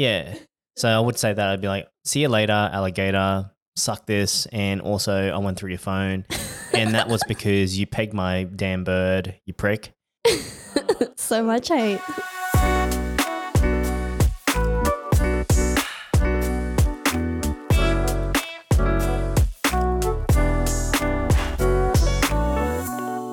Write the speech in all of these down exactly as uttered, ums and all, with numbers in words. Yeah. So I would say that I'd be like, see you later, alligator, suck this. And also I went through your phone and that was because you pegged my damn bird, you prick. So much hate.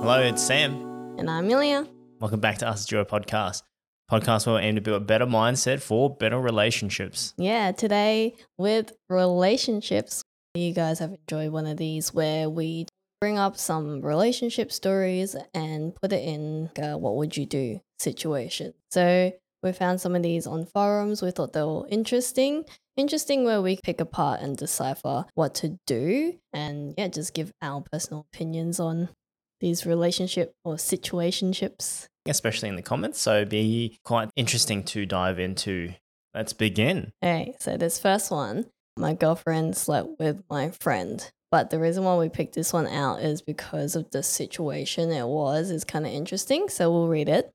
Hello, it's Sam. And I'm Amelia. Welcome back to Ask the Duo Podcast. Podcast where we aim to build a better mindset for better relationships. Yeah, today with relationships, you guys have enjoyed one of these where we bring up some relationship stories and put it in like a what would you do situation. So we found some of these on forums. We thought they were interesting. Interesting where we pick apart and decipher what to do and yeah, just give our personal opinions on these relationship or situationships. Especially in the comments, so it'd be quite interesting to dive into. Let's begin. Okay, so this first one, my girlfriend slept with my friend. But the reason why we picked this one out is because of the situation it was. It's kind of interesting, so we'll read it.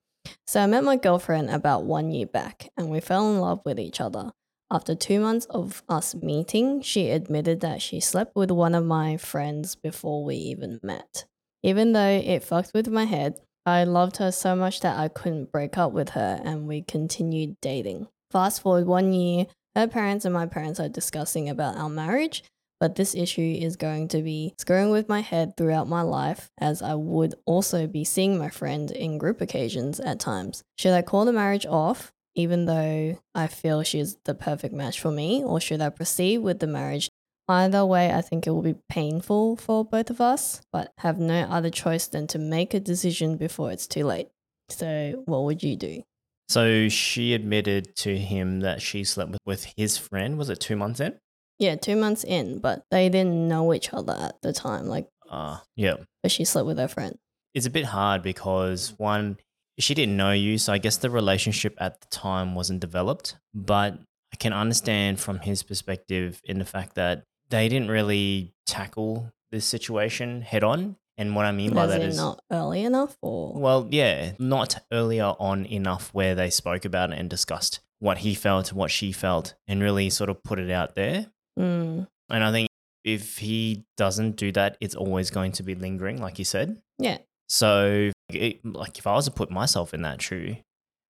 So I met my girlfriend about one year back and we fell in love with each other. After two months of us meeting, she admitted that she slept with one of my friends before we even met. Even though it fucked with my head, I loved her so much that I couldn't break up with her and we continued dating. Fast forward one year, her parents and my parents are discussing about our marriage, but this issue is going to be screwing with my head throughout my life as I would also be seeing my friend in group occasions at times. Should I call the marriage off, even though I feel she's the perfect match for me, or should I proceed with the marriage? Either way, I think it will be painful for both of us, but have no other choice than to make a decision before it's too late. So what would you do? So she admitted to him that she slept with his friend. Was it two months in? Yeah, two months in, but they didn't know each other at the time. Like, uh, yeah. But she slept with her friend. It's a bit hard because, one, she didn't know you, so I guess the relationship at the time wasn't developed. But I can understand from his perspective in the fact that they didn't really tackle this situation head on. And what I mean by that is not early enough or? Well, yeah, not earlier on enough where they spoke about it and discussed what he felt, what she felt, and really sort of put it out there. Mm. And I think if he doesn't do that, it's always going to be lingering, like you said. Yeah. So it, like if I was to put myself in that shoe,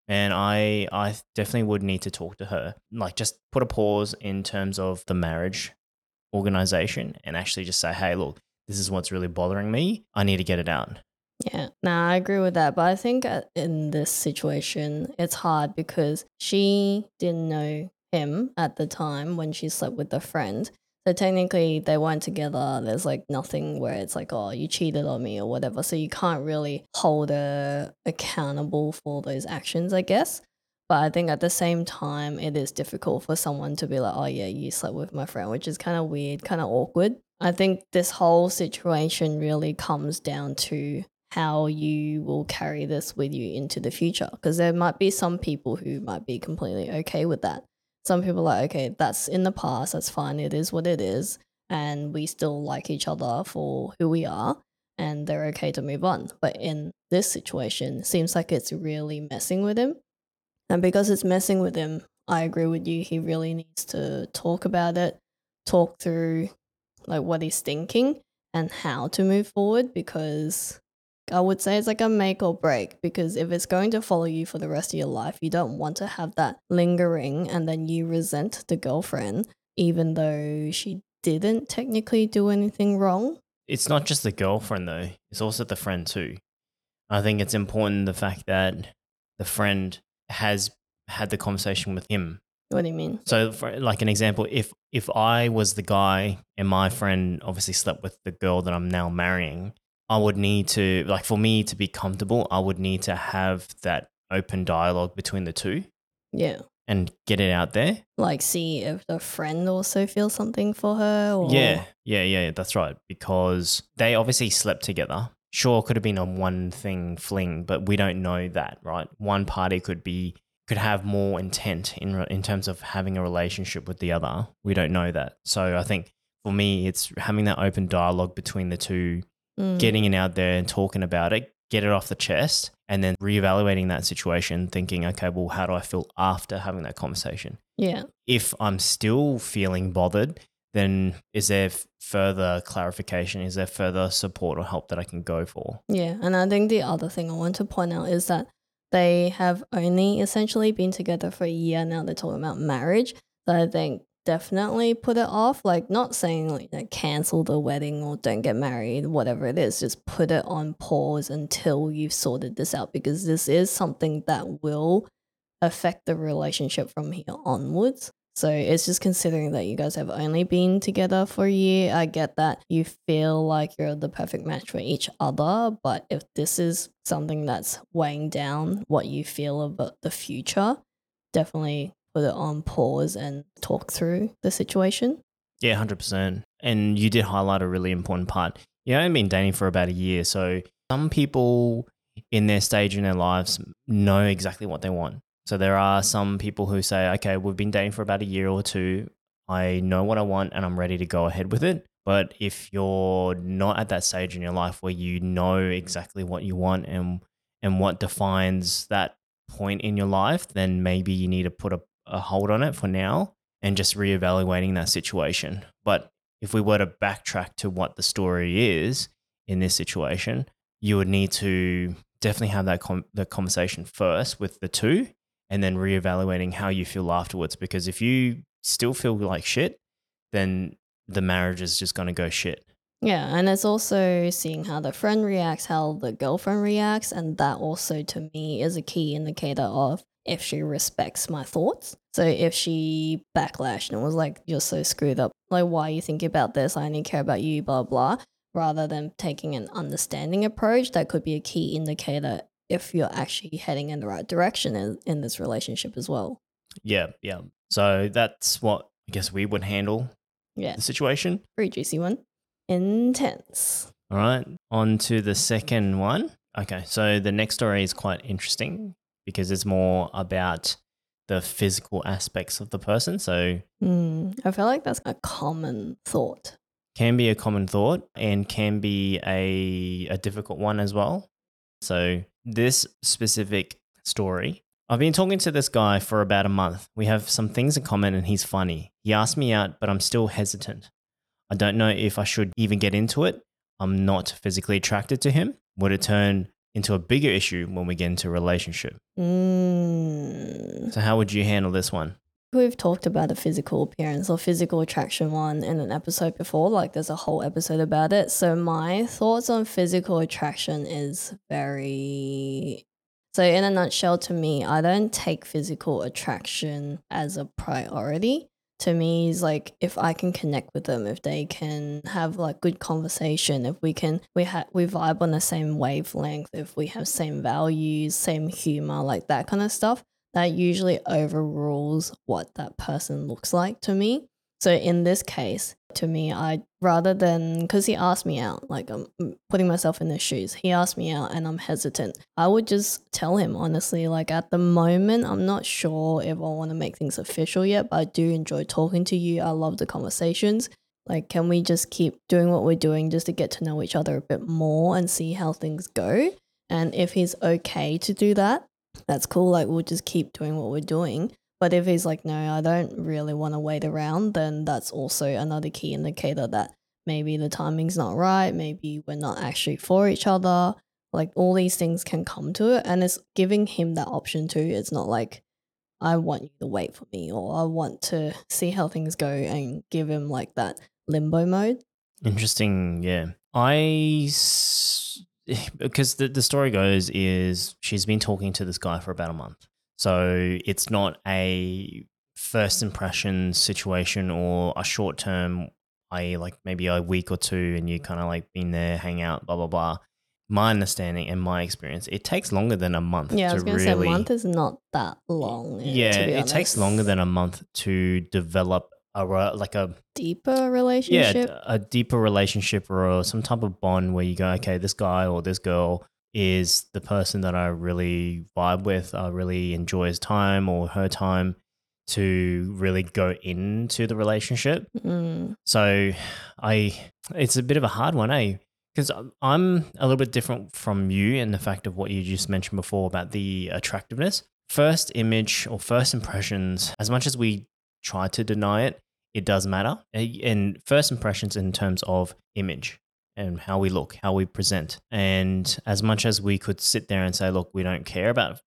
and I, I definitely would need to talk to her, like just put a pause in terms of the marriage organization and actually just say, hey, look, this is what's really bothering me. I need to get it out. Yeah, no, I agree with that. But I think in this situation, it's hard because she didn't know him at the time when she slept with a friend. So technically they weren't together. There's like nothing where it's like, oh, you cheated on me or whatever. So you can't really hold her accountable for those actions, I guess. But I think at the same time, it is difficult for someone to be like, oh, yeah, you slept with my friend, which is kind of weird, kind of awkward. I think this whole situation really comes down to how you will carry this with you into the future, because there might be some people who might be completely okay with that. Some people are like, okay, that's in the past, that's fine, it is what it is, and we still like each other for who we are, and they're okay to move on. But in this situation, it seems like it's really messing with him. And because it's messing with him, I agree with you. He really needs to talk about it, talk through like what he's thinking and how to move forward, because I would say it's like a make or break, because if it's going to follow you for the rest of your life, you don't want to have that lingering and then you resent the girlfriend even though she didn't technically do anything wrong. It's not just the girlfriend though. It's also the friend too. I think it's important the fact that the friend has had the conversation with him. What do you mean? So for, like an example, if if I was the guy and my friend obviously slept with the girl that I'm now marrying, I would need to, like for me to be comfortable, I would need to have that open dialogue between the two. Yeah. And get it out there. Like see if the friend also feels something for her. Or... Yeah, yeah, yeah, that's right. Because they obviously slept together. Sure, could have been a one thing fling, but we don't know that, right? One party could be could have more intent in in terms of having a relationship with the other. We don't know that. So I think for me, it's having that open dialogue between the two, mm. getting it out there and talking about it, get it off the chest, and then reevaluating that situation, thinking, okay, well, how do I feel after having that conversation? Yeah. If I'm still feeling bothered, then is there f- further clarification? Is there further support or help that I can go for? Yeah. And I think the other thing I want to point out is that they have only essentially been together for a year now. They're talking about marriage. So I think definitely put it off. Like, not saying like, you know, cancel the wedding or don't get married, whatever it is, just put it on pause until you've sorted this out, because this is something that will affect the relationship from here onwards. So it's just considering that you guys have only been together for a year. I get that you feel like you're the perfect match for each other, but if this is something that's weighing down what you feel about the future, definitely put it on pause and talk through the situation. Yeah, one hundred percent. And you did highlight a really important part. You know, I've been dating for about a year, so some people in their stage in their lives know exactly what they want. So there are some people who say, okay, we've been dating for about a year or two. I know what I want and I'm ready to go ahead with it. But if you're not at that stage in your life where you know exactly what you want and and what defines that point in your life, then maybe you need to put a, a hold on it for now and just reevaluating that situation. But if we were to backtrack to what the story is in this situation, you would need to definitely have that com- the conversation first with the two, and then reevaluating how you feel afterwards. Because if you still feel like shit, then the marriage is just going to go shit. Yeah, and it's also seeing how the friend reacts, how the girlfriend reacts, and that also to me is a key indicator of if she respects my thoughts. So if she backlashed and was like, you're so screwed up, like, why are you thinking about this? I only care about you, blah, blah, rather than taking an understanding approach, that could be a key indicator if you're actually heading in the right direction in, in this relationship as well. Yeah, yeah. So that's what I guess we would handle yeah. the situation. Pretty juicy one. Intense. All right, on to the second one. Okay, so the next story is quite interesting because it's more about the physical aspects of the person. So mm, I feel like that's a common thought. Can be a common thought and can be a, a difficult one as well. So this specific story, I've been talking to this guy for about a month. We have some things in common and he's funny. He asked me out, but I'm still hesitant. I don't know if I should even get into it. I'm not physically attracted to him. Would it turn into a bigger issue when we get into a relationship? Mm. So how would you handle this one? We've talked about a physical appearance or physical attraction one in an episode before, like there's a whole episode about it. So my thoughts on physical attraction is very... So in a nutshell, to me, I don't take physical attraction as a priority. To me, it's like if I can connect with them, if they can have like good conversation, if we can, we ha- we vibe on the same wavelength, if we have same values, same humor, like that kind of stuff, that usually overrules what that person looks like to me. So in this case, to me, I rather than, because he asked me out, like I'm putting myself in his shoes, he asked me out and I'm hesitant. I would just tell him, honestly, like at the moment, I'm not sure if I want to make things official yet, but I do enjoy talking to you. I love the conversations. Like, can we just keep doing what we're doing just to get to know each other a bit more and see how things go? And if he's okay to do that, that's cool, like we'll just keep doing what we're doing. But if he's like, no, I don't really want to wait around, then that's also another key indicator that maybe the timing's not right, maybe we're not actually for each other. Like all these things can come to it, and it's giving him that option too. It's not like I want you to wait for me or I want to see how things go, and give him like that limbo mode. Interesting, yeah. I... S- Because the, the story goes is she's been talking to this guy for about a month. So it's not a first impression situation or a short term, that is like maybe a week or two and you kind of like been there, hang out, blah, blah, blah. My understanding and my experience, it takes longer than a month. Yeah, to I was going to really, say a month is not that long. Yeah, to be honest. It takes longer than a month to develop a like a deeper relationship, yeah, a deeper relationship or some type of bond where you go, okay, this guy or this girl is the person that I really vibe with. I really enjoy his time or her time to really go into the relationship. Mm. So I, it's a bit of a hard one, eh? Because I'm a little bit different from you in the fact of what you just mentioned before about the attractiveness. First image or first impressions, as much as we try to deny it, it does matter. And first impressions in terms of image and how we look, how we present. And as much as we could sit there and say, look, we don't care about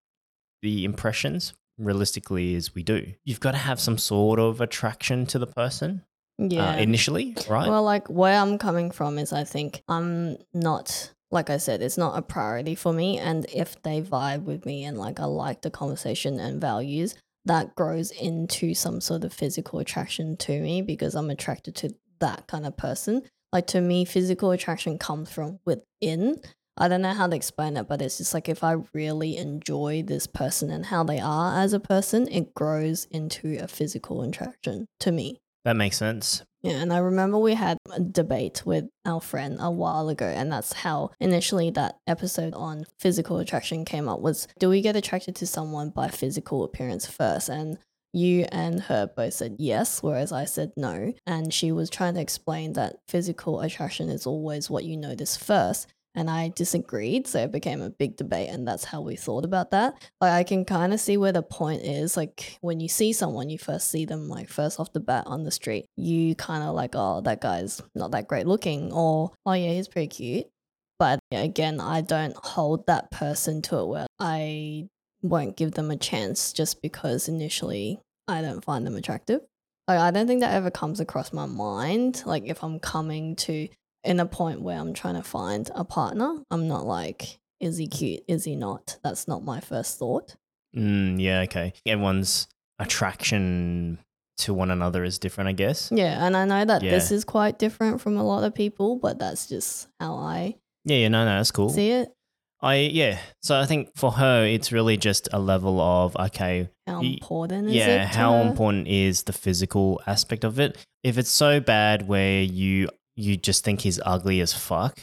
the impressions, realistically is we do. You've got to have some sort of attraction to the person. Yeah. Uh, initially, right? Well, like where I'm coming from is I think I'm not, like I said, it's not a priority for me. And if they vibe with me and like I like the conversation and values, that grows into some sort of physical attraction to me because I'm attracted to that kind of person. Like to me, physical attraction comes from within. I don't know how to explain it, but it's just like if I really enjoy this person and how they are as a person, it grows into a physical attraction to me. That makes sense. Yeah, and I remember we had a debate with our friend a while ago, and that's how initially that episode on physical attraction came up was, do we get attracted to someone by physical appearance first? And you and her both said yes, whereas I said no. And she was trying to explain that physical attraction is always what you notice first. And I disagreed, so it became a big debate, and that's how we thought about that. Like, I can kind of see where the point is. Like, when you see someone, you first see them, like, first off the bat on the street. You kind of like, oh, that guy's not that great looking, or, oh, yeah, he's pretty cute. But, again, I don't hold that person to it where I won't give them a chance just because initially I don't find them attractive. Like, I don't think that ever comes across my mind. Like, if I'm coming to... in a point where I'm trying to find a partner, I'm not like, is he cute? Is he not? That's not my first thought. Mm, yeah, okay. Everyone's attraction to one another is different, I guess. Yeah, and I know that yeah. this is quite different from a lot of people, but that's just how I yeah, yeah, no, no, that's cool. see it. I yeah. So I think for her, it's really just a level of, okay. How important is it? Yeah, how important is the physical aspect of it? If it's so bad where you... you just think he's ugly as fuck.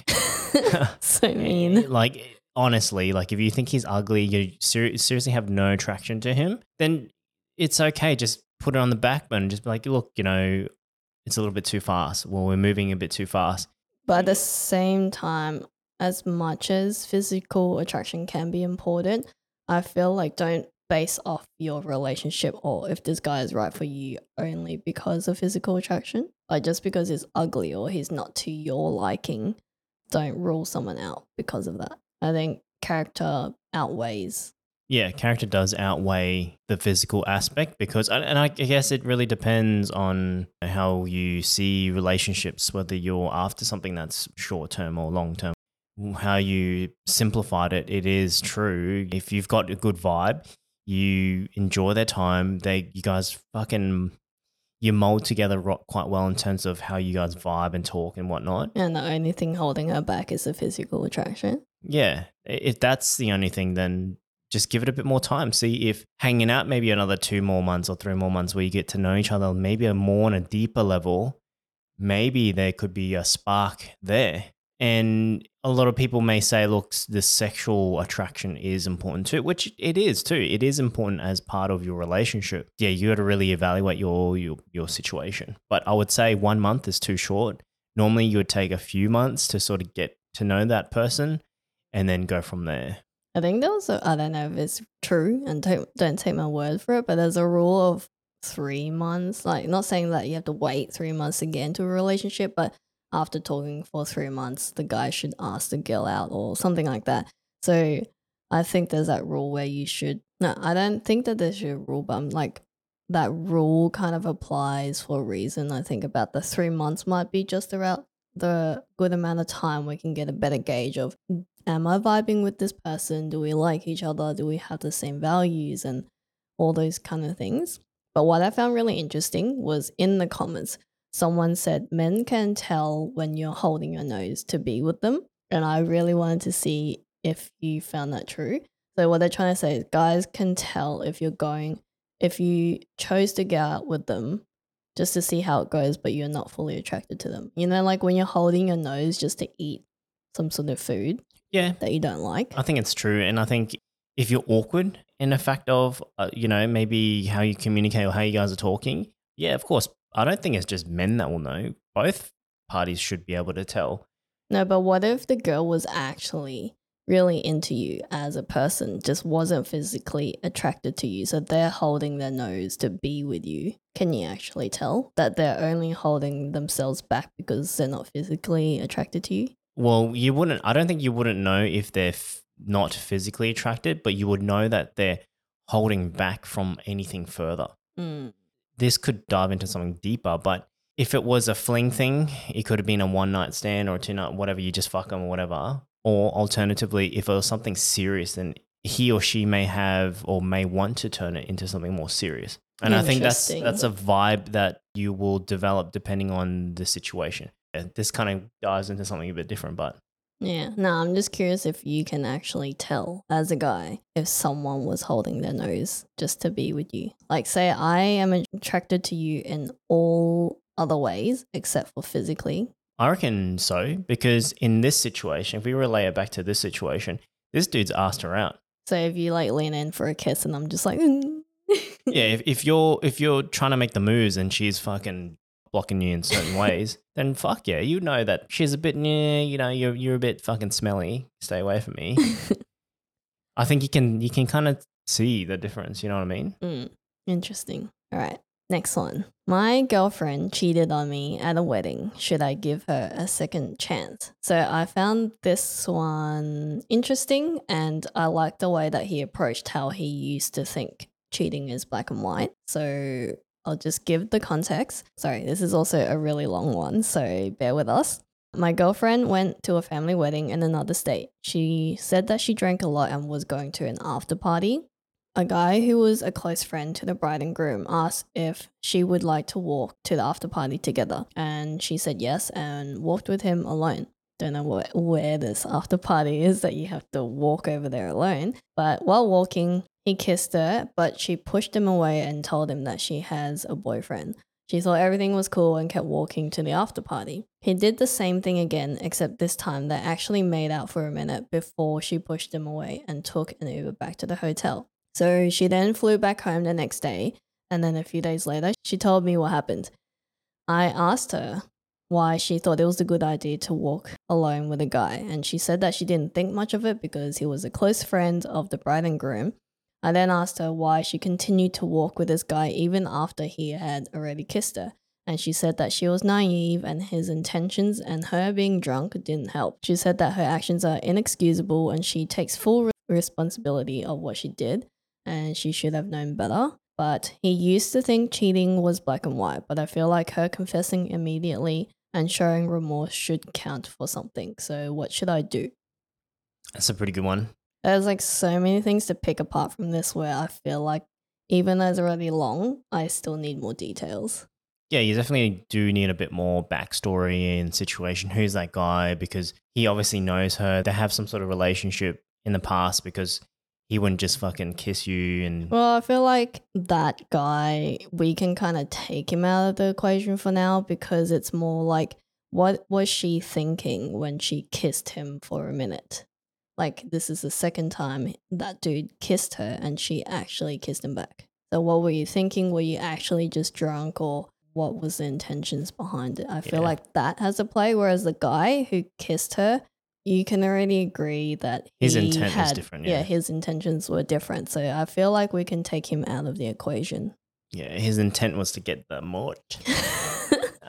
So mean. Like, honestly, like if you think he's ugly, you ser- seriously have no attraction to him, then it's okay. Just put it on the back burner and just be like, look, you know, it's a little bit too fast. Well, we're moving a bit too fast. But at the same time, as much as physical attraction can be important, I feel like don't base off your relationship or if this guy is right for you only because of physical attraction. Like just because he's ugly or he's not to your liking, don't rule someone out because of that. I think character outweighs. Yeah, character does outweigh the physical aspect because, and I guess it really depends on how you see relationships, whether you're after something that's short-term or long-term. How you simplified it, it is true. If you've got a good vibe, you enjoy their time, they you guys fucking... you mold together rock quite well in terms of how you guys vibe and talk and whatnot. And the only thing holding her back is the physical attraction. Yeah. If that's the only thing, then just give it a bit more time. See if hanging out maybe another two more months or three more months where you get to know each other, maybe a more on a deeper level, maybe there could be a spark there. And a lot of people may say, look, the sexual attraction is important too, which it is too. It is important as part of your relationship. Yeah, you got to really evaluate your, your your situation. But I would say one month is too short. Normally you would take a few months to sort of get to know that person and then go from there. I think there was a, I don't know if it's true and don't, don't take my word for it, but there's a rule of three months. Like not saying that you have to wait three months to get into a relationship, but after talking for three months, the guy should ask the girl out or something like that. So I think there's that rule where you should – no, I don't think that there's a rule, but I'm like that rule kind of applies for a reason. I think about the three months might be just about the good amount of time we can get a better gauge of, am I vibing with this person? Do we like each other? Do we have the same values and all those kind of things? But what I found really interesting was in the comments – someone said men can tell when you're holding your nose to be with them. And I really wanted to see if you found that true. So what they're trying to say is guys can tell if you're going, if you chose to go out with them just to see how it goes, but you're not fully attracted to them. You know, like when you're holding your nose just to eat some sort of food yeah. that you don't like. I think it's true. And I think if you're awkward in the fact of, uh, you know, maybe how you communicate or how you guys are talking, yeah, of course. I don't think it's just men that will know. Both parties should be able to tell. No, but what if the girl was actually really into you as a person, just wasn't physically attracted to you, so they're holding their nose to be with you? Can you actually tell that they're only holding themselves back because they're not physically attracted to you? Well, you wouldn't, I don't think you wouldn't know if they're f- not physically attracted, but you would know that they're holding back from anything further. Mm. This could dive into something deeper, but if it was a fling thing, it could have been a one night stand or a two night, whatever, you just fuck them or whatever. Or alternatively, if it was something serious, then he or she may have or may want to turn it into something more serious. And I think that's that's a vibe that you will develop depending on the situation. Yeah, this kind of dives into something a bit different, but... Yeah, no, I'm just curious if you can actually tell as a guy if someone was holding their nose just to be with you. Like, say I am attracted to you in all other ways except for physically. I reckon so, because in this situation, if we relay it back to this situation, this dude's asked her out. So if you like lean in for a kiss and I'm just like, mm. Yeah, if, if you're if you're trying to make the moves and she's fucking blocking you in certain ways, then fuck yeah, you know that she's a bit, yeah, you know, you're you're a bit fucking smelly. Stay away from me. I think you can you can kind of see the difference. You know what I mean? Mm, interesting. All right. Next one. My girlfriend cheated on me at a wedding. Should I give her a second chance? So I found this one interesting, and I liked the way that he approached how he used to think cheating is black and white. So I'll just give the context. Sorry, this is also a really long one, so bear with us. My girlfriend went to a family wedding in another state. She said that she drank a lot and was going to an after party. A guy who was a close friend to the bride and groom asked if she would like to walk to the after party together, and she said yes and walked with him alone. Don't know what, where this after party is that you have to walk over there alone, but while walking, he kissed her, but she pushed him away and told him that she has a boyfriend. She thought everything was cool and kept walking to the after party. He did the same thing again, except this time they actually made out for a minute before she pushed him away and took an Uber back to the hotel. So she then flew back home the next day, and then a few days later, she told me what happened. I asked her why she thought it was a good idea to walk alone with a guy, and she said that she didn't think much of it because he was a close friend of the bride and groom. I then asked her why she continued to walk with this guy even after he had already kissed her, and she said that she was naive and his intentions and her being drunk didn't help. She said that her actions are inexcusable and she takes full responsibility of what she did, and she should have known better. But he used to think cheating was black and white, but I feel like her confessing immediately and showing remorse should count for something. So what should I do? That's a pretty good one. There's like so many things to pick apart from this where I feel like even though it's already long, I still need more details. Yeah, you definitely do need a bit more backstory and situation. Who's that guy? Because he obviously knows her. They have some sort of relationship in the past, because he wouldn't just fucking kiss you. And well, I feel like that guy, we can kind of take him out of the equation for now, because it's more like, what was she thinking when she kissed him for a minute? Like, this is the second time that dude kissed her and she actually kissed him back. So what were you thinking? Were you actually just drunk, or what was the intentions behind it? I feel yeah. like that has a play, whereas the guy who kissed her, you can already agree that his he intent had, is different. Yeah. yeah, his intentions were different. So I feel like we can take him out of the equation. Yeah, his intent was to get the mort.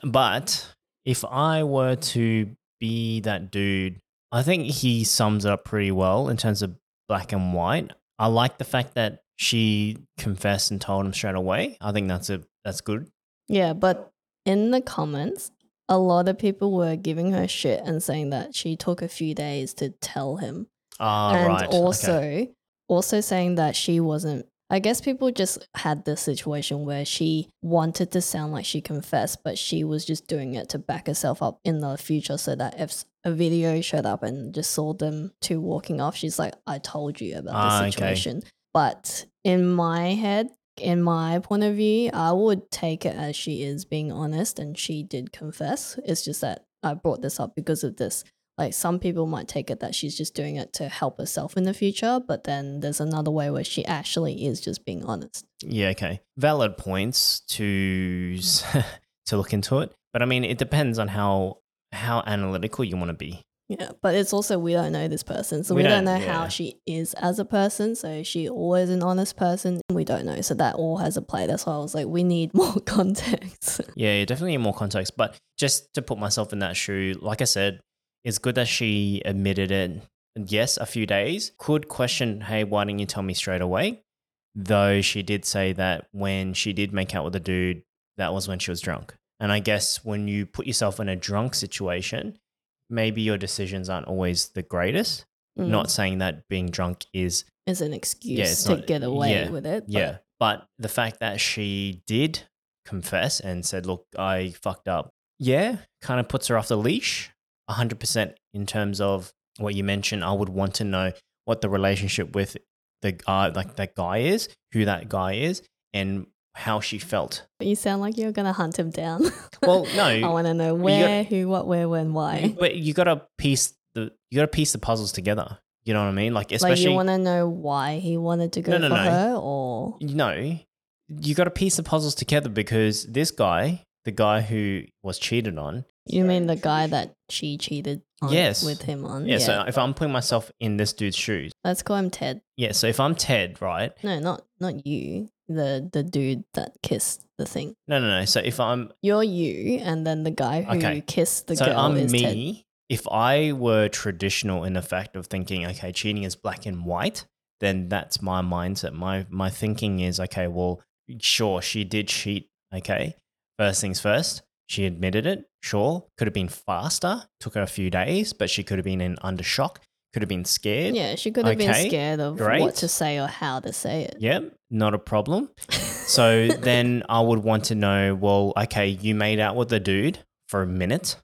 But if I were to be that dude, I think he sums it up pretty well in terms of black and white. I like the fact that she confessed and told him straight away. I think that's a that's good. Yeah, but in the comments, a lot of people were giving her shit and saying that she took a few days to tell him. Ah, and right. also, okay. also saying that she wasn't, I guess people just had this situation where she wanted to sound like she confessed, but she was just doing it to back herself up in the future, so that if a video showed up and just saw them two walking off, she's like, I told you about ah, the situation. Okay. But in my head, in my point of view, I would take it as she is being honest and she did confess. It's just that I brought this up because of this. Like, some people might take it that she's just doing it to help herself in the future, but then there's another way where she actually is just being honest. Yeah, okay. Valid points to to look into it. But I mean, it depends on how how analytical you want to be. Yeah, but it's also we don't know this person, so we, we don't, don't know yeah. how she is as a person. So she always an honest person. We don't know, so that all has a play. That's why I was like, we need more context. Yeah, definitely more context. But just to put myself in that shoe, like I said, it's good that she admitted it. Yes, a few days. Could question, hey, why didn't you tell me straight away? Though she did say that when she did make out with a dude, that was when she was drunk. And I guess when you put yourself in a drunk situation, maybe your decisions aren't always the greatest. Mm. Not saying that being drunk is... is an excuse yeah, it's to not, get away yeah, with it. But. Yeah, but the fact that she did confess and said, look, I fucked up, yeah, kind of puts her off the leash one hundred percent in terms of what you mentioned. I would want to know what the relationship with the uh, like that guy is, who that guy is, and how she felt. But you sound like you're going to hunt him down. Well, no. I want to know where, gotta, who, what, where, when, why. But you got to piece the you got to piece the puzzles together. You know what I mean? Like, especially like you want to know why he wanted to go no, no, for no. her, or no, you got to piece the puzzles together because this guy, the guy who was cheated on. You mean the guy that she cheated on yes. with him on? Yeah, yeah, so if I'm putting myself in this dude's shoes. Let's call him Ted. Yeah, so if I'm Ted, right? No, not not you, the the dude that kissed the thing. No, no, no. So if I'm... You're you and then the guy who okay. kissed the so girl I'm is me. Ted. If I were traditional in the fact of thinking, okay, cheating is black and white, then that's my mindset. My, my thinking is, okay, well, sure, she did cheat, okay? First things first. She admitted it, sure. Could have been faster, took her a few days, but she could have been in under shock, could have been scared. Yeah, she could have okay, been scared of great. What to say or how to say it. Yep, not a problem. So then I would want to know, well, okay, you made out with the dude for a minute,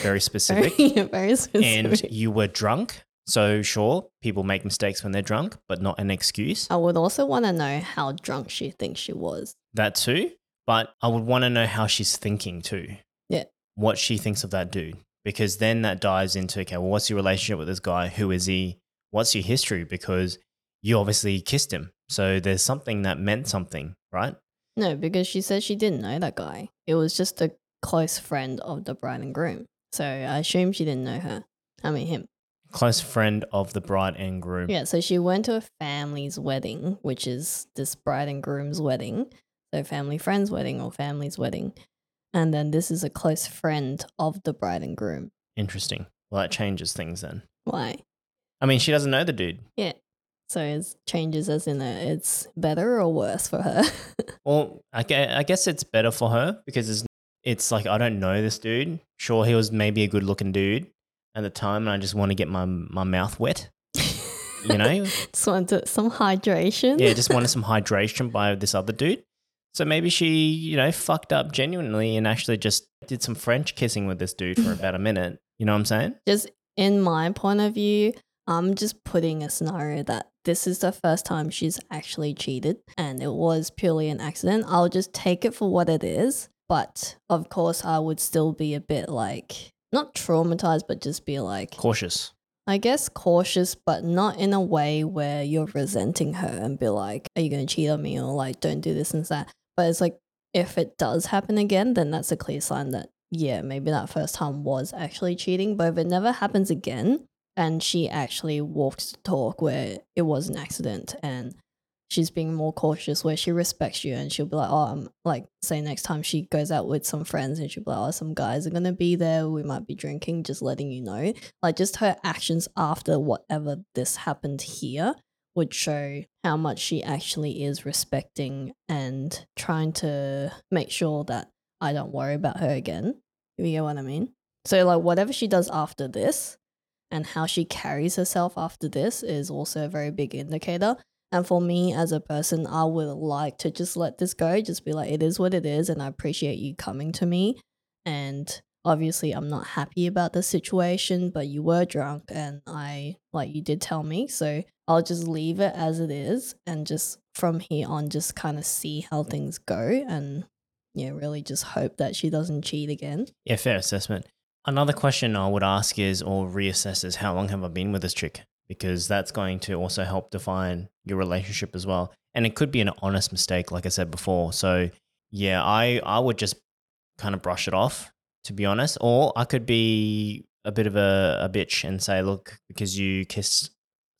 very specific, very, very specific, and you were drunk. So sure, people make mistakes when they're drunk, but not an excuse. I would also want to know how drunk she thinks she was. That too. But I would want to know how she's thinking too. Yeah. What she thinks of that dude. Because then that dives into, okay, well, what's your relationship with this guy? Who is he? What's your history? Because you obviously kissed him. So there's something that meant something, right? No, because she said she didn't know that guy. It was just a close friend of the bride and groom. So I assume she didn't know her. I mean him. Close friend of the bride and groom. Yeah, so she went to a family's wedding, which is this bride and groom's wedding. So family friend's wedding or family's wedding. And then this is a close friend of the bride and groom. Interesting. Well, that changes things then. Why? I mean, she doesn't know the dude. Yeah. So it changes as in a, it's better or worse for her? Well, I guess it's better for her because it's, it's like, I don't know this dude. Sure, he was maybe a good looking dude at the time and I just want to get my, my mouth wet. You know? Just wanted some hydration. Yeah, just wanted some hydration by this other dude. So maybe she, you know, fucked up genuinely and actually just did some French kissing with this dude for about a minute. You know what I'm saying? Just in my point of view, I'm just putting a scenario that this is the first time she's actually cheated and it was purely an accident. I'll just take it for what it is. But of course, I would still be a bit like, not traumatized, but just be like... cautious. I guess cautious, but not in a way where you're resenting her and be like, are you going to cheat on me or like, don't do this and that. But it's like, if it does happen again, then that's a clear sign that, yeah, maybe that first time was actually cheating. But if it never happens again and she actually walks the talk where it was an accident and she's being more cautious where she respects you and she'll be like, oh, I'm like, say next time she goes out with some friends and she'll be like, oh, some guys are going to be there. We might be drinking, just letting you know. Like just her actions after whatever this happened here would show how much she actually is respecting and trying to make sure that I don't worry about her again. If you get what I mean? So like whatever she does after this and how she carries herself after this is also a very big indicator. And for me as a person, I would like to just let this go, just be like, it is what it is and I appreciate you coming to me. And obviously I'm not happy about the situation, but you were drunk and I, like you did tell me, so I'll just leave it as it is and just from here on just kind of see how things go and, yeah, really just hope that she doesn't cheat again. Yeah, fair assessment. Another question I would ask is or reassess is how long have I been with this chick? Because that's going to also help define your relationship as well. And it could be an honest mistake, like I said before. So, yeah, I, I would just kind of brush it off, to be honest. Or I could be a bit of a, a bitch and say, look, because you kissed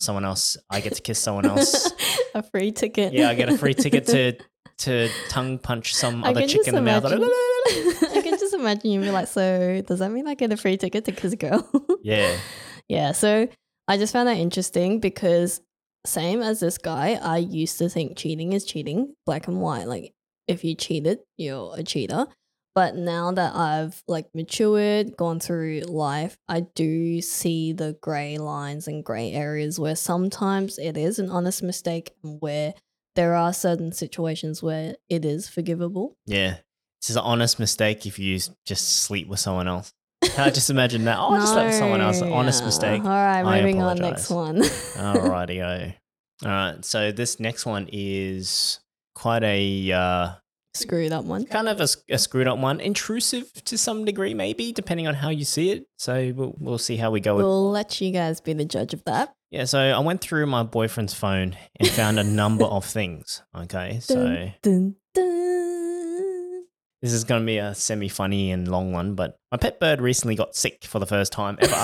someone else, I get to kiss someone else. A free ticket. Yeah, I get a free ticket to to tongue punch some I other chick in the imagine. Mouth. Like, I can just imagine you be like, so does that mean I get a free ticket to kiss a girl? Yeah. Yeah, so I just found that interesting because same as this guy, I used to think cheating is cheating, black and white. Like if you cheated, you're a cheater. But now that I've like matured, gone through life, I do see the grey lines and grey areas where sometimes it is an honest mistake and where there are certain situations where it is forgivable. Yeah. This is an honest mistake if you just sleep with someone else. Can't just imagine that. Oh, no, I just slept with someone else. An honest yeah. mistake. All right, I moving apologize. On next one. All righty-o. All right, so this next one is quite a... Uh, Screwed up one. Kind of a, a screwed up one. Intrusive to some degree, maybe, depending on how you see it. So we'll, we'll see how we go. We'll with... let you guys be the judge of that. Yeah, so I went through my boyfriend's phone and found a number of things. Okay, so dun, dun, dun. This is going to be a semi-funny and long one, but my pet bird recently got sick for the first time ever.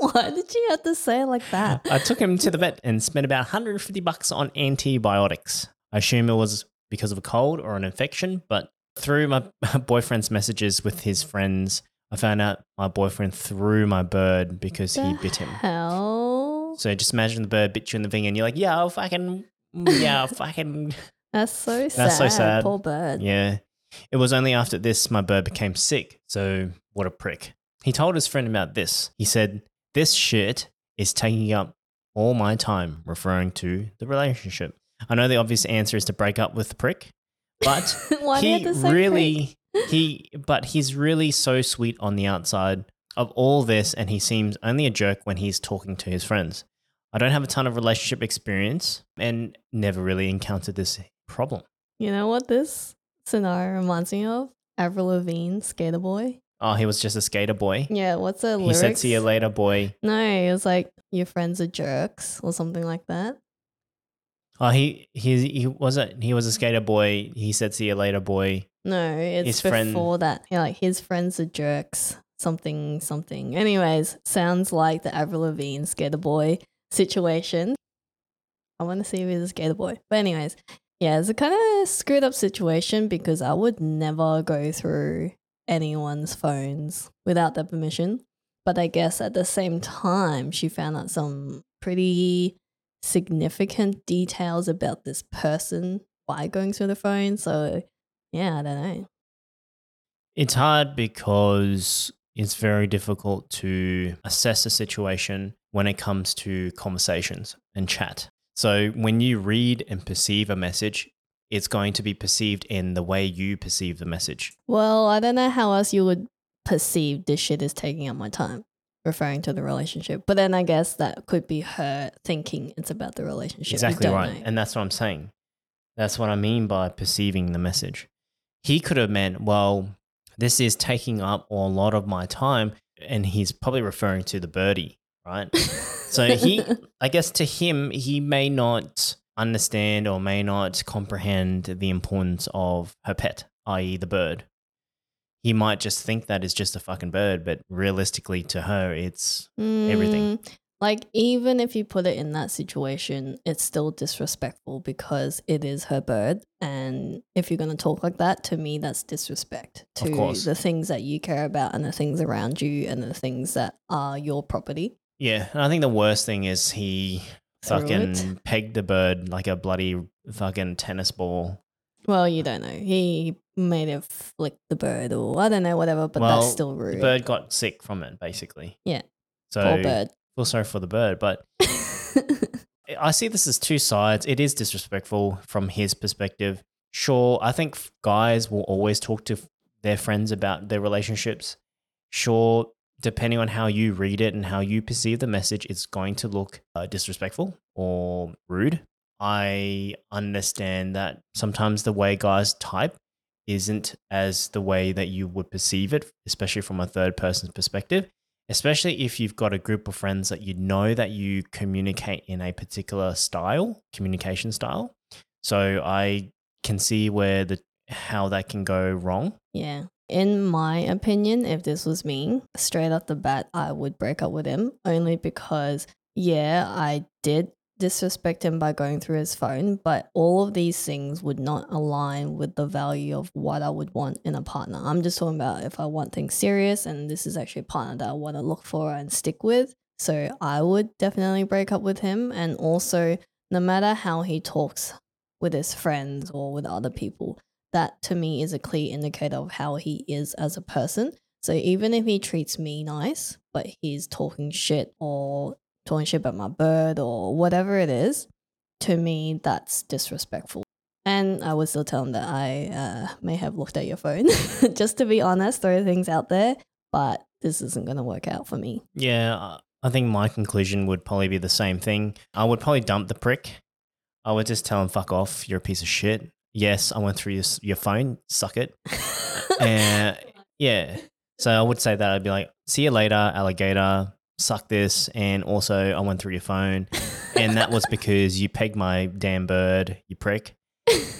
Why did you have to say it like that? I took him to the vet and spent about one hundred fifty bucks on antibiotics. I assume it was because of a cold or an infection, but through my boyfriend's messages with his friends, I found out my boyfriend threw my bird because the he bit him. Hell? So just imagine the bird bit you in the thing and you're like, yeah, I'll fucking, yeah, I'll fucking. That's so That's sad. That's so sad. Poor bird. Yeah. It was only after this my bird became sick, so what a prick. He told his friend about this. He said, this shit is taking up all my time, referring to the relationship. I know the obvious answer is to break up with the prick, but he really prick? he but he's really so sweet on the outside of all this, and he seems only a jerk when he's talking to his friends. I don't have a ton of relationship experience and never really encountered this problem. You know what this scenario reminds me of? Avril Lavigne, Skater Boy. Oh, he was just a skater boy. Yeah, what's the lyrics? He said, see you later, boy. No, it was like, your friends are jerks or something like that. Oh, he he he wasn't. He was a skater boy. He said, "See you later, boy." No, it's his before friend, that. Yeah, like his friends are jerks. Something, something. Anyways, sounds like the Avril Lavigne skater boy situation. I want to see if he's a skater boy. But anyways, yeah, it's a kind of screwed up situation because I would never go through anyone's phones without their permission. But I guess at the same time, she found out some pretty significant details about this person by going through the phone. So yeah, I don't know. It's hard because it's very difficult to assess a situation when it comes to conversations and chat. So when you read and perceive a message, it's going to be perceived in the way you perceive the message. Well, I don't know how else you would perceive this shit is taking up my time, referring to the relationship. But then I guess that could be her thinking it's about the relationship. Exactly right. Know. And that's what I'm saying. That's what I mean by perceiving the message. He could have meant, well, this is taking up a lot of my time, and he's probably referring to the birdie, right? So he, I guess to him, he may not understand or may not comprehend the importance of her pet, that is the bird. He might just think that it's just a fucking bird, but realistically to her, it's mm, everything. Like even if you put it in that situation, it's still disrespectful because it is her bird. And if you're going to talk like that, to me, that's disrespect to the things that you care about and the things around you and the things that are your property. Yeah. And I think the worst thing is he fucking pegged the bird like a bloody fucking tennis ball. Well, you don't know. He made it flick the bird or I don't know, whatever, but well, that's still rude. The bird got sick from it, basically. Yeah. So poor bird. Feel sorry for the bird, but I see this as two sides. It is disrespectful from his perspective. Sure, I think guys will always talk to their friends about their relationships. Sure, depending on how you read it and how you perceive the message, it's going to look uh, disrespectful or rude. I understand that sometimes the way guys type isn't as the way that you would perceive it, especially from a third person's perspective, especially if you've got a group of friends that you know that you communicate in a particular style, communication style. So I can see where the how that can go wrong? Yeah. In my opinion, if this was me, straight off the bat, I would break up with him only because, yeah, I did disrespect him by going through his phone, but all of these things would not align with the value of what I would want in a partner. I'm just talking about if I want things serious, and this is actually a partner that I want to look for and stick with. So I would definitely break up with him. And also, no matter how he talks with his friends or with other people, that to me is a clear indicator of how he is as a person. So even if he treats me nice, but he's talking shit or talking shit about my bird or whatever it is, to me, that's disrespectful. And I would still tell him that I uh, may have looked at your phone, just to be honest, throw things out there, but this isn't going to work out for me. Yeah, I think my conclusion would probably be the same thing. I would probably dump the prick. I would just tell him, fuck off, you're a piece of shit. Yes, I went through your, your phone, suck it. And yeah, so I would say that. I'd be like, see you later, alligator, suck this, and also I went through your phone, and that was because you pegged my damn bird, you prick.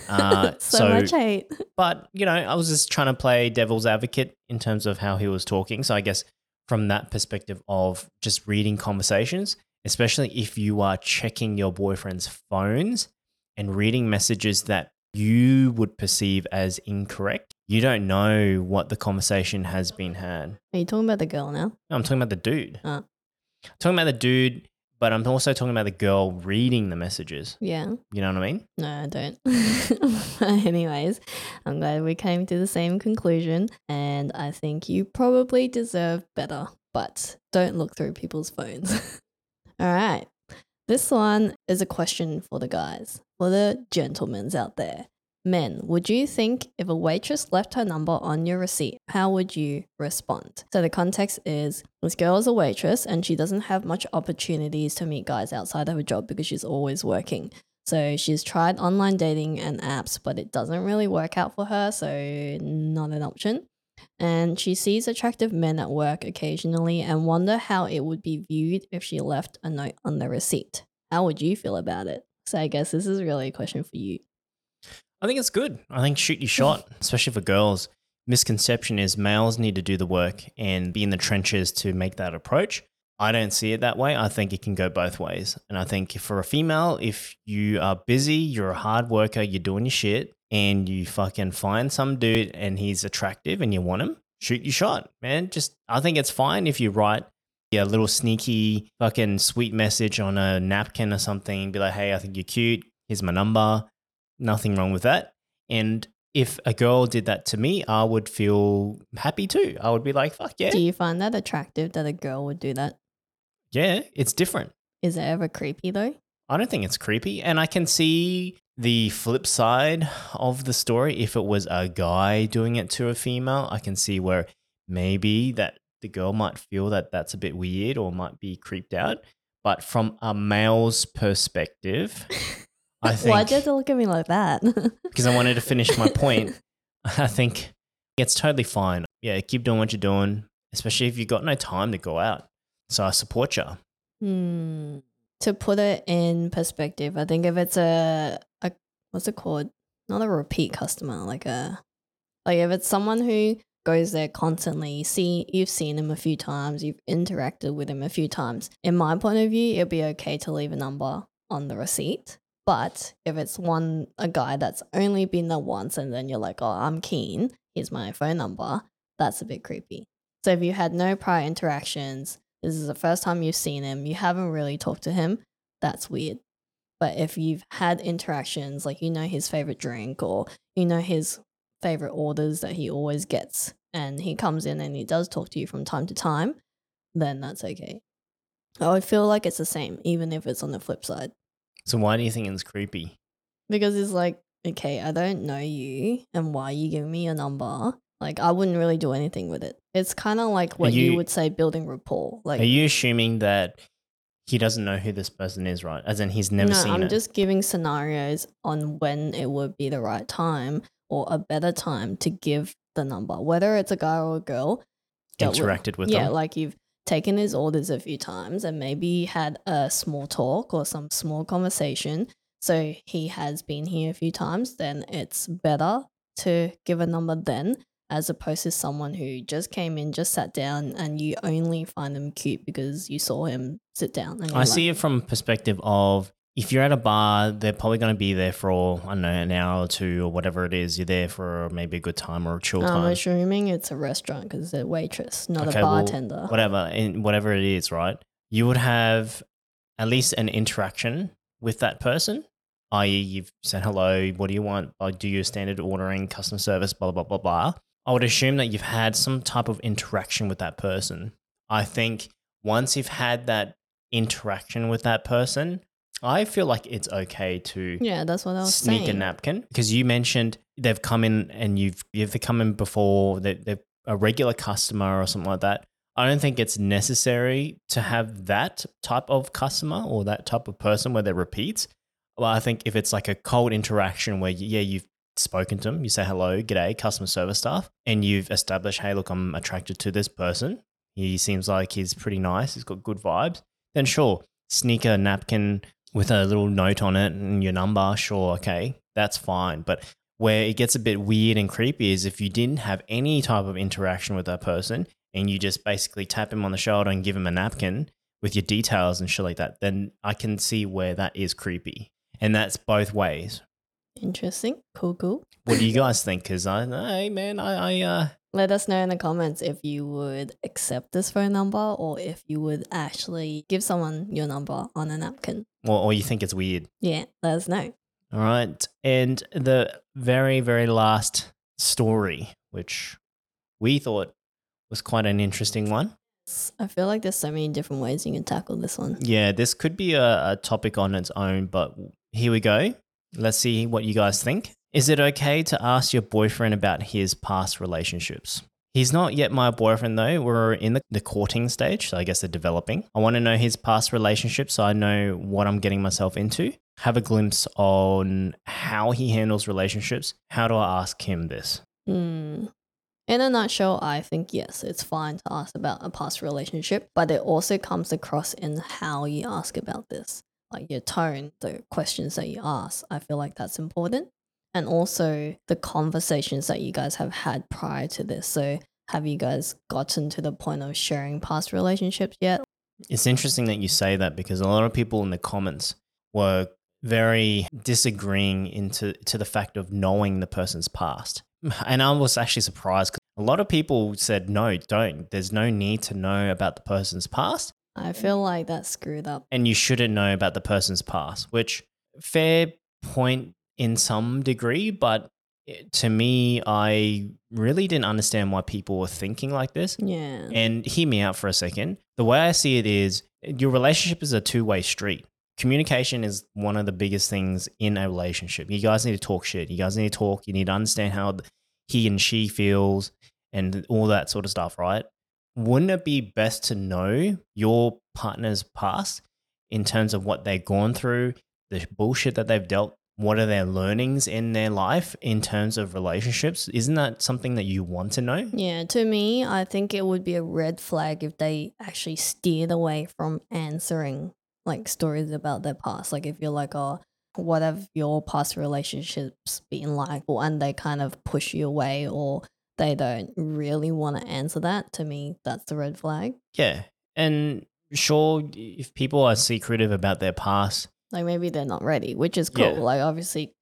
Uh, so, so much hate. But, you know, I was just trying to play devil's advocate in terms of how he was talking. So I guess from that perspective of just reading conversations, especially if you are checking your boyfriend's phones and reading messages that you would perceive as incorrect, you don't know what the conversation has been had. Are you talking about the girl now? No, I'm talking about the dude. Uh. I'm talking about the dude, but I'm also talking about the girl reading the messages. Yeah. You know what I mean? No, I don't. Anyways, I'm glad we came to the same conclusion, and I think you probably deserve better, but don't look through people's phones. All right. This one is a question for the guys, for the gentlemen out there. Men, would you think if a waitress left her number on your receipt, how would you respond? So the context is, this girl is a waitress and she doesn't have much opportunities to meet guys outside of her job because she's always working. So she's tried online dating and apps, but it doesn't really work out for her, so not an option. And she sees attractive men at work occasionally and wonder how it would be viewed if she left a note on the receipt. How would you feel about it? So I guess this is really a question for you. I think it's good. I think shoot your shot, especially for girls. Misconception is males need to do the work and be in the trenches to make that approach. I don't see it that way. I think it can go both ways. And I think for a female, if you are busy, you're a hard worker, you're doing your shit, and you fucking find some dude and he's attractive and you want him, shoot your shot, man. Just, I think it's fine if you write a little sneaky fucking sweet message on a napkin or something, be like, hey, I think you're cute, here's my number. Nothing wrong with that. And if a girl did that to me, I would feel happy too. I would be like, fuck yeah. Do you find that attractive that a girl would do that? Yeah, it's different. Is it ever creepy though? I don't think it's creepy. And I can see the flip side of the story. If it was a guy doing it to a female, I can see where maybe that the girl might feel that that's a bit weird or might be creeped out. But from a male's perspective, I think... Why'd you have to look at me like that? Because I wanted to finish my point. I think it's totally fine. Yeah, keep doing what you're doing, especially if you've got no time to go out. So I support you. Hmm. To put it in perspective, I think if it's a, a what's it called? Not a repeat customer, like a like if it's someone who goes there constantly, you see you've seen him a few times, you've interacted with him a few times. In my point of view, it'd be okay to leave a number on the receipt. But if it's one a guy that's only been there once and then you're like, oh, I'm keen, here's my phone number, that's a bit creepy. So if you had no prior interactions, this is the first time you've seen him, you haven't really talked to him, that's weird. But if you've had interactions, like you know his favorite drink or you know his favorite orders that he always gets and he comes in and he does talk to you from time to time, then that's okay. I would feel like it's the same, even if it's on the flip side. So why do you think it's creepy? Because it's like, okay, I don't know you and why are you giving me your number? Like, I wouldn't really do anything with it. It's kind of like what you, you would say, building rapport. Like, are you assuming that he doesn't know who this person is, right? As in he's never no, seen I'm it. I'm just giving scenarios on when it would be the right time or a better time to give the number, whether it's a guy or a girl. Interacted with, with yeah, them. Yeah, like you've taken his orders a few times and maybe had a small talk or some small conversation. So he has been here a few times, then it's better to give a number then, as opposed to someone who just came in, just sat down, and you only find them cute because you saw him sit down. And I like, see it from a perspective of, if you're at a bar, they're probably going to be there for, I don't know, an hour or two or whatever it is. You're there for maybe a good time or a chill I'm time. I'm assuming it's a restaurant because they're a waitress, not okay, a bartender. Well, whatever, and whatever it is, right? You would have at least an interaction with that person, that is you've said hello, what do you want, like, do your standard ordering, customer service, blah, blah, blah, blah, blah. I would assume that you've had some type of interaction with that person. I think once you've had that interaction with that person, I feel like it's okay to yeah, that's what I was sneak saying. a napkin, because you mentioned they've come in and you've you've come in before, they're, they're a regular customer or something like that. I don't think it's necessary to have that type of customer or that type of person where they repeat. Well, I think if it's like a cold interaction where, yeah, you've spoken to them, you say hello, g'day, customer service staff, and you've established, hey, look, I'm attracted to this person. He seems like he's pretty nice. He's got good vibes. Then sure, sneak a napkin with a little note on it and your number, sure, okay, that's fine. But where it gets a bit weird and creepy is if you didn't have any type of interaction with that person and you just basically tap him on the shoulder and give him a napkin with your details and shit like that, then I can see where that is creepy. And that's both ways. Interesting. Cool, cool. What do you guys think? Because I, hey man, I, I uh, let us know in the comments if you would accept this phone number or if you would actually give someone your number on a napkin. Or, or you think it's weird. Yeah, let us know. All right. And the very, very last story, which we thought was quite an interesting one. I feel like there's so many different ways you can tackle this one. Yeah, this could be a, a topic on its own, but here we go. Let's see what you guys think. Is it okay to ask your boyfriend about his past relationships? He's not yet my boyfriend though. We're in the, the courting stage, so I guess they're developing. I want to know his past relationships so I know what I'm getting myself into. Have a glimpse on how he handles relationships. How do I ask him this? Mm. In a nutshell, I think yes, it's fine to ask about a past relationship, but it also comes across in how you ask about this. Like your tone, the questions that you ask, I feel like that's important. And also the conversations that you guys have had prior to this. So have you guys gotten to the point of sharing past relationships yet? It's interesting that you say that because a lot of people in the comments were very disagreeing into to the fact of knowing the person's past. And I was actually surprised because a lot of people said, no, don't. There's no need to know about the person's past. I feel like that's screwed up. And you shouldn't know about the person's past, which fair point in some degree, but to me, I really didn't understand why people were thinking like this. Yeah. And hear me out for a second. The way I see it is your relationship is a two-way street. Communication is one of the biggest things in a relationship. You guys need to talk shit. You guys need to talk. You need to understand how he and she feels and all that sort of stuff, right? Wouldn't it be best to know your partner's past in terms of what they've gone through, the bullshit that they've dealt, what are their learnings in their life in terms of relationships? Isn't that something that you want to know? Yeah, to me, I think it would be a red flag if they actually steered away from answering like stories about their past. Like if you're like, oh, what have your past relationships been like? Or, and they kind of push you away or they don't really want to answer that, to me, that's the red flag. Yeah. And sure, if people are secretive about their past. Like maybe they're not ready, which is cool. Yeah. Like obviously,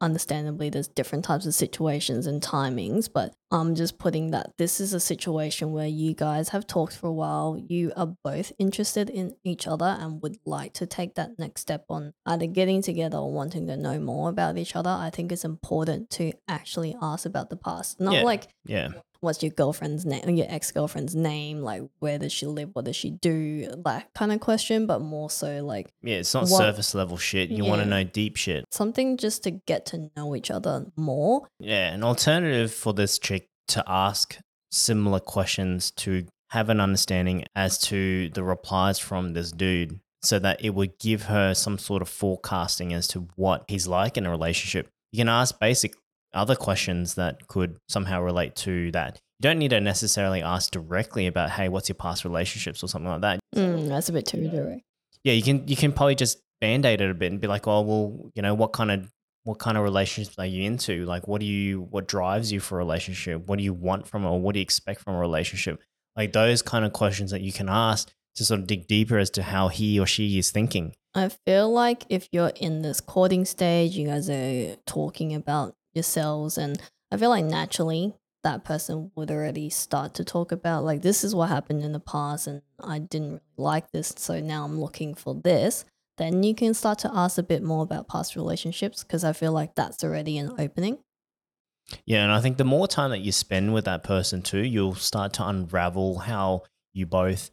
understandably, there's different types of situations and timings, but I'm just putting that this is a situation where you guys have talked for a while. You are both interested in each other and would like to take that next step on either getting together or wanting to know more about each other. I think it's important to actually ask about the past. Not yeah. like yeah. what's your girlfriend's name, your ex-girlfriend's name, like where does she live, what does she do, that kind of question, but more so like... Yeah, it's not what, surface level shit. You yeah, want to know deep shit. Something just to get to know each other more. Yeah, an alternative for this chick to ask similar questions to have an understanding as to the replies from this dude so that it would give her some sort of forecasting as to what he's like in a relationship. You can ask basic other questions that could somehow relate to that. You don't need to necessarily ask directly about, hey, what's your past relationships or something like that. Mm, that's a bit too direct. Yeah, you can you can probably just band-aid it a bit and be like, oh, well, you know, what kind of what kind of relationships are you into? Like, what do you, what drives you for a relationship? What do you want from it, or what do you expect from a relationship? Like those kind of questions that you can ask to sort of dig deeper as to how he or she is thinking. I feel like if you're in this courting stage, you guys are talking about yourselves, and I feel like naturally that person would already start to talk about, like, this is what happened in the past and I didn't really like this, so now I'm looking for this. Then you can start to ask a bit more about past relationships, because I feel like that's already an opening. Yeah, and I think the more time that you spend with that person too, you'll start to unravel how you both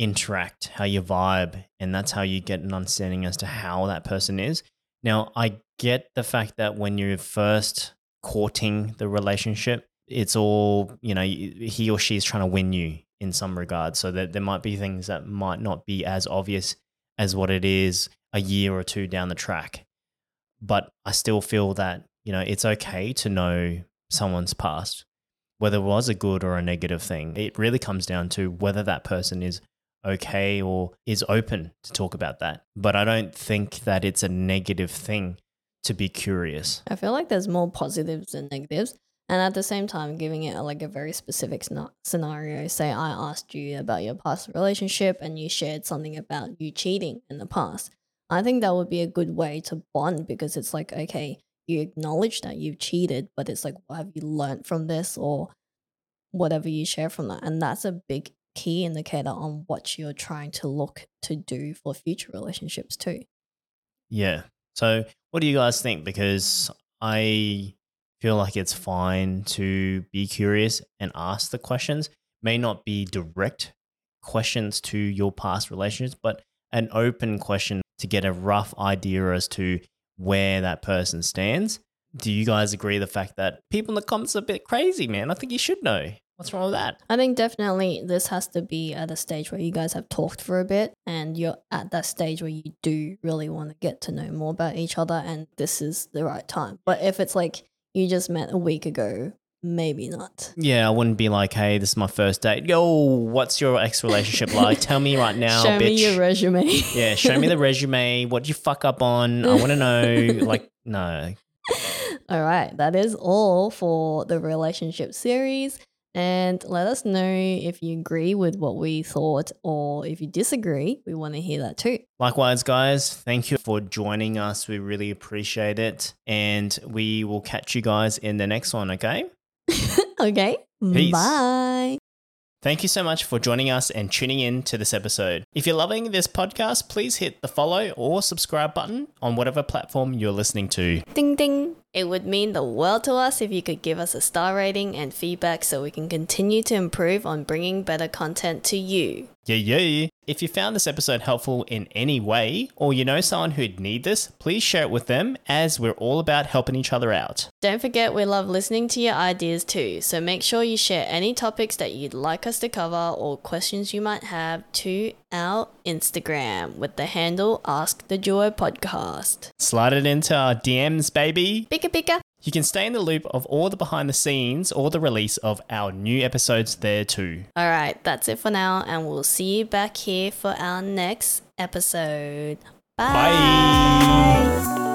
interact, how you vibe, and that's how you get an understanding as to how that person is. Now, I get the fact that when you're first courting the relationship, it's all, you know, he or she is trying to win you in some regard, so that there might be things that might not be as obvious as what it is a year or two down the track. But I still feel that, you know, it's okay to know someone's past, whether it was a good or a negative thing. It really comes down to whether that person is okay or is open to talk about that. But I don't think that it's a negative thing to be curious. I feel like there's more positives than negatives. And at the same time, giving it like a very specific scenario, say I asked you about your past relationship and you shared something about you cheating in the past. I think that would be a good way to bond, because it's like, okay, you acknowledge that you've cheated, but it's like, what have you learned from this, or whatever you share from that. And that's a big key indicator on what you're trying to look to do for future relationships too. Yeah. So what do you guys think? Because I feel like it's fine to be curious and ask the questions. May not be direct questions to your past relationships, but an open question to get a rough idea as to where that person stands. Do you guys agree the fact that people in the comments are a bit crazy, man? I think you should know. What's wrong with that? I think definitely this has to be at a stage where you guys have talked for a bit and you're at that stage where you do really want to get to know more about each other, and this is the right time. But if it's like you just met a week ago, maybe not. Yeah, I wouldn't be like, hey, this is my first date. Yo, what's your ex relationship like? Tell me right now, show bitch. Show me your resume. Yeah, show me the resume. What'd you fuck up on? I want to know. Like, no. All right, that is all for the relationship series. And let us know if you agree with what we thought, or if you disagree, we want to hear that too. Likewise, guys, thank you for joining us. We really appreciate it. And we will catch you guys in the next one, okay? Okay. Peace. Bye. Thank you so much for joining us and tuning in to this episode. If you're loving this podcast, please hit the follow or subscribe button on whatever platform you're listening to. Ding, ding. It would mean the world to us if you could give us a star rating and feedback, so we can continue to improve on bringing better content to you. Yeah, yeah. If you found this episode helpful in any way, or you know someone who'd need this, please share it with them, as we're all about helping each other out. Don't forget, we love listening to your ideas too, so make sure you share any topics that you'd like us to cover or questions you might have to our Instagram with the handle Ask the Duo Podcast. Slide it into our D Ms, baby. Pika pika. You can stay in the loop of all the behind the scenes or the release of our new episodes there too. All right, that's it for now, and we'll see you back here for our next episode. Bye. Bye.